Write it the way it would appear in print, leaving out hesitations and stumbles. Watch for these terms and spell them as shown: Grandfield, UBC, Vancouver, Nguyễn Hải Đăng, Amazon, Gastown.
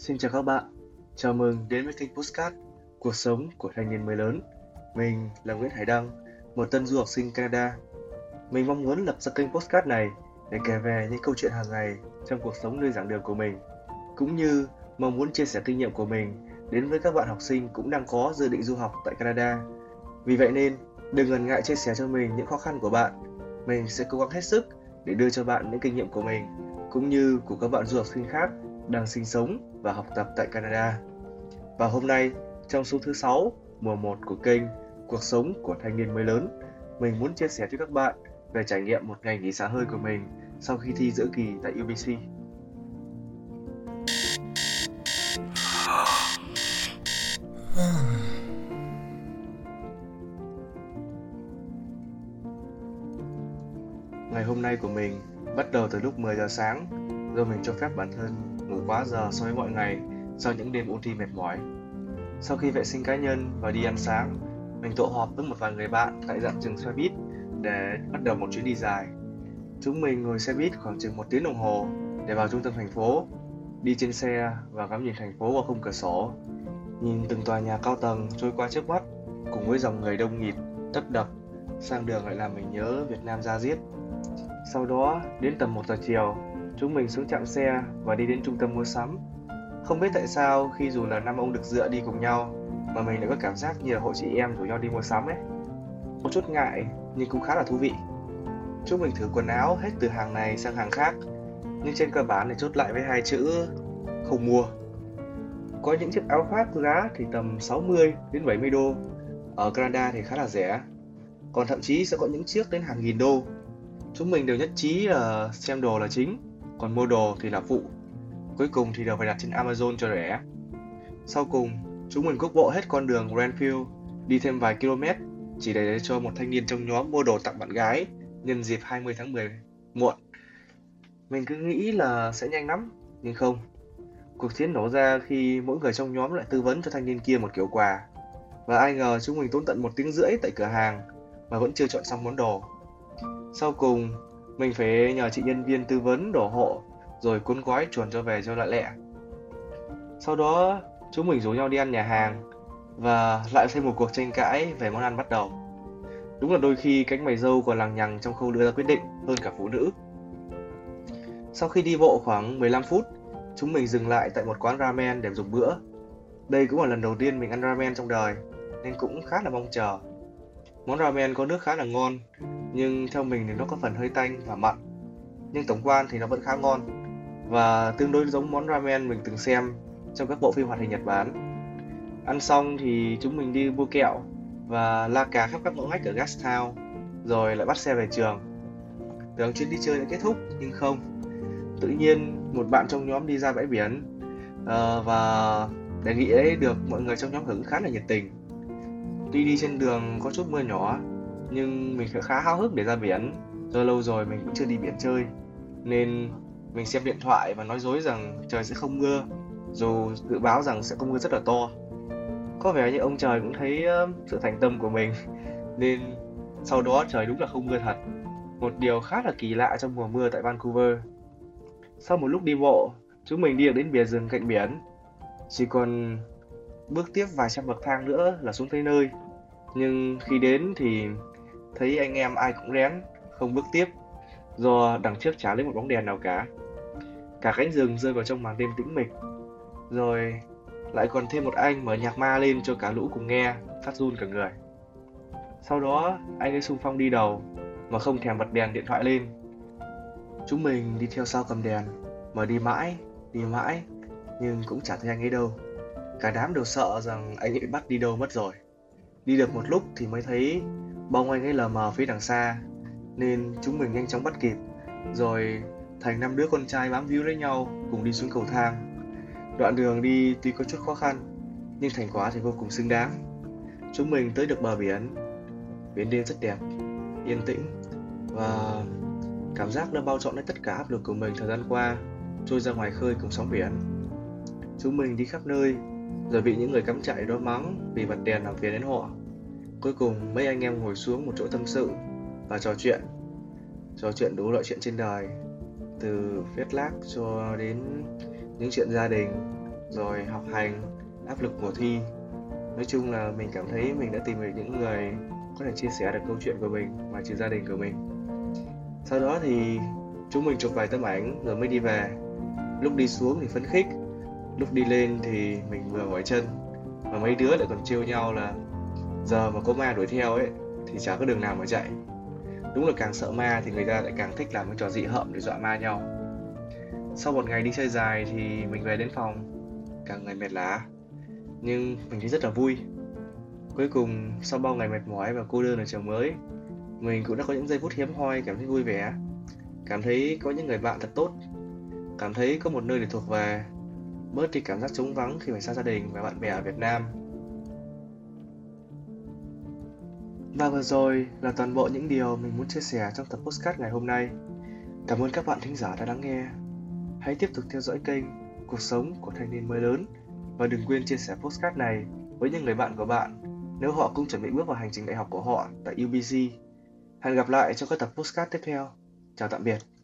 Xin chào các bạn, chào mừng đến với kênh Podcast Cuộc Sống của Thanh Niên Mới Lớn. Mình là Nguyễn Hải Đăng, một tân du học sinh Canada. Mình mong muốn lập ra kênh Podcast này để kể về những câu chuyện hàng ngày trong cuộc sống nơi giảng đường của mình, cũng như mong muốn chia sẻ kinh nghiệm của mình đến với các bạn học sinh cũng đang có dự định du học tại Canada. Vì vậy nên, đừng ngần ngại chia sẻ cho mình những khó khăn của bạn. Mình sẽ cố gắng hết sức để đưa cho bạn những kinh nghiệm của mình, cũng như của các bạn du học sinh khác đang sinh sống và học tập tại Canada. Và hôm nay, trong số thứ 6, mùa 1 của kênh Cuộc Sống của Thanh Niên Mới Lớn, mình muốn chia sẻ cho các bạn về trải nghiệm một ngày nghỉ xả hơi của mình sau khi thi giữa kỳ tại UBC. Ngày hôm nay của mình bắt đầu từ lúc 10 giờ sáng, rồi mình cho phép bản thân ngủ quá giờ so với mọi ngày sau những đêm ôn thi mệt mỏi. Sau khi vệ sinh cá nhân và đi ăn sáng, mình tụ họp với một vài người bạn tại dặm dừng xe buýt để bắt đầu một chuyến đi dài. Chúng mình ngồi xe buýt khoảng chừng 1 tiếng đồng hồ để vào trung tâm thành phố, đi trên xe và ngắm nhìn thành phố qua khung cửa sổ, nhìn từng tòa nhà cao tầng trôi qua trước mắt cùng với dòng người đông nghịt, tấp đập, sang đường lại làm mình nhớ Việt Nam da diết. Sau đó, đến tầm 1 giờ chiều, chúng mình xuống trạm xe và đi đến trung tâm mua sắm. Không biết tại sao khi dù là 5 ông được dựa đi cùng nhau mà mình lại có cảm giác như là hội chị em rủ nhau đi mua sắm ấy. Một chút ngại nhưng cũng khá là thú vị. Chúng mình thử quần áo hết từ hàng này sang hàng khác, nhưng trên cơ bản lại chốt lại với hai chữ không mua. Có những chiếc áo khoác giá thì tầm 60 đến 70 đô, ở Canada thì khá là rẻ, còn thậm chí sẽ có những chiếc đến hàng nghìn đô. Chúng mình đều nhất trí là xem đồ là chính, còn mua đồ thì là phụ. Cuối cùng thì đều phải đặt trên Amazon cho rẻ. Sau cùng, chúng mình quốc bộ hết con đường Grandfield, đi thêm vài km chỉ để cho một thanh niên trong nhóm mua đồ tặng bạn gái nhân dịp 20 tháng 10 muộn. Mình cứ nghĩ là sẽ nhanh lắm, nhưng không. Cuộc chiến nổ ra khi mỗi người trong nhóm lại tư vấn cho thanh niên kia một kiểu quà. Và ai ngờ chúng mình tốn tận 1 tiếng rưỡi tại cửa hàng mà vẫn chưa chọn xong món đồ. Sau cùng, mình phải nhờ chị nhân viên tư vấn đổ hộ, rồi cuốn gói chuồn cho về cho lại lẹ. Sau đó, chúng mình rủ nhau đi ăn nhà hàng, và lại thêm một cuộc tranh cãi về món ăn bắt đầu. Đúng là đôi khi cánh mày râu còn lằng nhằng trong khâu đưa ra quyết định hơn cả phụ nữ. Sau khi đi bộ khoảng 15 phút, chúng mình dừng lại tại một quán ramen để dùng bữa. Đây cũng là lần đầu tiên mình ăn ramen trong đời, nên cũng khá là mong chờ. Món ramen có nước khá là ngon, nhưng theo mình thì nó có phần hơi tanh và mặn. Nhưng tổng quan thì nó vẫn khá ngon, và tương đối giống món ramen mình từng xem trong các bộ phim hoạt hình Nhật Bản. Ăn xong thì chúng mình đi mua kẹo và la cà khắp các ngõ ngách ở Gastown, rồi lại bắt xe về trường. Tưởng chuyến đi chơi đã kết thúc, nhưng không. Tự nhiên một bạn trong nhóm đi ra bãi biển và đề nghị ấy được mọi người trong nhóm hưởng khá là nhiệt tình. Tuy đi trên đường có chút mưa nhỏ, nhưng mình khá háo hức để ra biển, do lâu rồi mình cũng chưa đi biển chơi. Nên mình xem điện thoại và nói dối rằng trời sẽ không mưa, dù dự báo rằng sẽ có mưa rất là to. Có vẻ như ông trời cũng thấy sự thành tâm của mình, nên sau đó trời đúng là không mưa thật. Một điều khá là kỳ lạ trong mùa mưa tại Vancouver. Sau một lúc đi bộ, chúng mình đi được đến bìa rừng cạnh biển. Chỉ còn bước tiếp vài trăm bậc thang nữa là xuống tới nơi. Nhưng khi đến thì thấy anh em ai cũng rén, không bước tiếp, do đằng trước chả lấy một bóng đèn nào cả. Cả cánh rừng rơi vào trong màn đêm tĩnh mịch. Rồi lại còn thêm một anh mở nhạc ma lên cho cả lũ cùng nghe, phát run cả người. Sau đó anh ấy xung phong đi đầu mà không thèm bật đèn điện thoại lên. Chúng mình đi theo sau cầm đèn mà đi mãi, nhưng cũng chả thấy anh ấy đâu. Cả đám đều sợ rằng anh ấy bị bắt đi đâu mất rồi. Đi được một lúc thì mới thấy bóng anh ấy lờ mờ phía đằng xa, nên chúng mình nhanh chóng bắt kịp, rồi thành 5 đứa con trai bám víu lấy nhau cùng đi xuống cầu thang. Đoạn đường đi tuy có chút khó khăn, nhưng thành quả thì vô cùng xứng đáng. Chúng mình tới được bờ biển. Biển đêm rất đẹp, yên tĩnh, và cảm giác đã bao trọn hết tất cả áp lực của mình thời gian qua, trôi ra ngoài khơi cùng sóng biển. Chúng mình đi khắp nơi, rồi bị những người cắm trại đó mắng vì bật đèn làm phiền đến họ. Cuối cùng mấy anh em ngồi xuống một chỗ tâm sự và trò chuyện đủ loại chuyện trên đời, từ viết lách cho đến những chuyện gia đình, rồi học hành, áp lực mùa thi. Nói chung là mình cảm thấy mình đã tìm được những người có thể chia sẻ được câu chuyện của mình và chuyện gia đình của mình. Sau đó thì chúng mình chụp vài tấm ảnh rồi mới đi về. Lúc đi xuống thì phấn khích, lúc đi lên thì mình vừa mỏi chân. Và mấy đứa lại còn trêu nhau là giờ mà có ma đuổi theo ấy thì chả có đường nào mà chạy. Đúng là càng sợ ma thì người ta lại càng thích làm cái trò dị hợm để dọa ma nhau. Sau một ngày đi chơi dài thì mình về đến phòng, cả người mệt lả, nhưng mình thấy rất là vui. Cuối cùng sau bao ngày mệt mỏi và cô đơn ở trường mới, mình cũng đã có những giây phút hiếm hoi cảm thấy vui vẻ, cảm thấy có những người bạn thật tốt, cảm thấy có một nơi để thuộc về, bớt đi cảm giác trống vắng khi phải xa gia đình và bạn bè ở Việt Nam. Và vừa rồi là toàn bộ những điều mình muốn chia sẻ trong tập podcast ngày hôm nay. Cảm ơn các bạn thính giả đã lắng nghe. Hãy tiếp tục theo dõi kênh Cuộc Sống của Thanh Niên Mới Lớn và đừng quên chia sẻ podcast này với những người bạn của bạn nếu họ cũng chuẩn bị bước vào hành trình đại học của họ tại UBC. Hẹn gặp lại trong các tập podcast tiếp theo. Chào tạm biệt.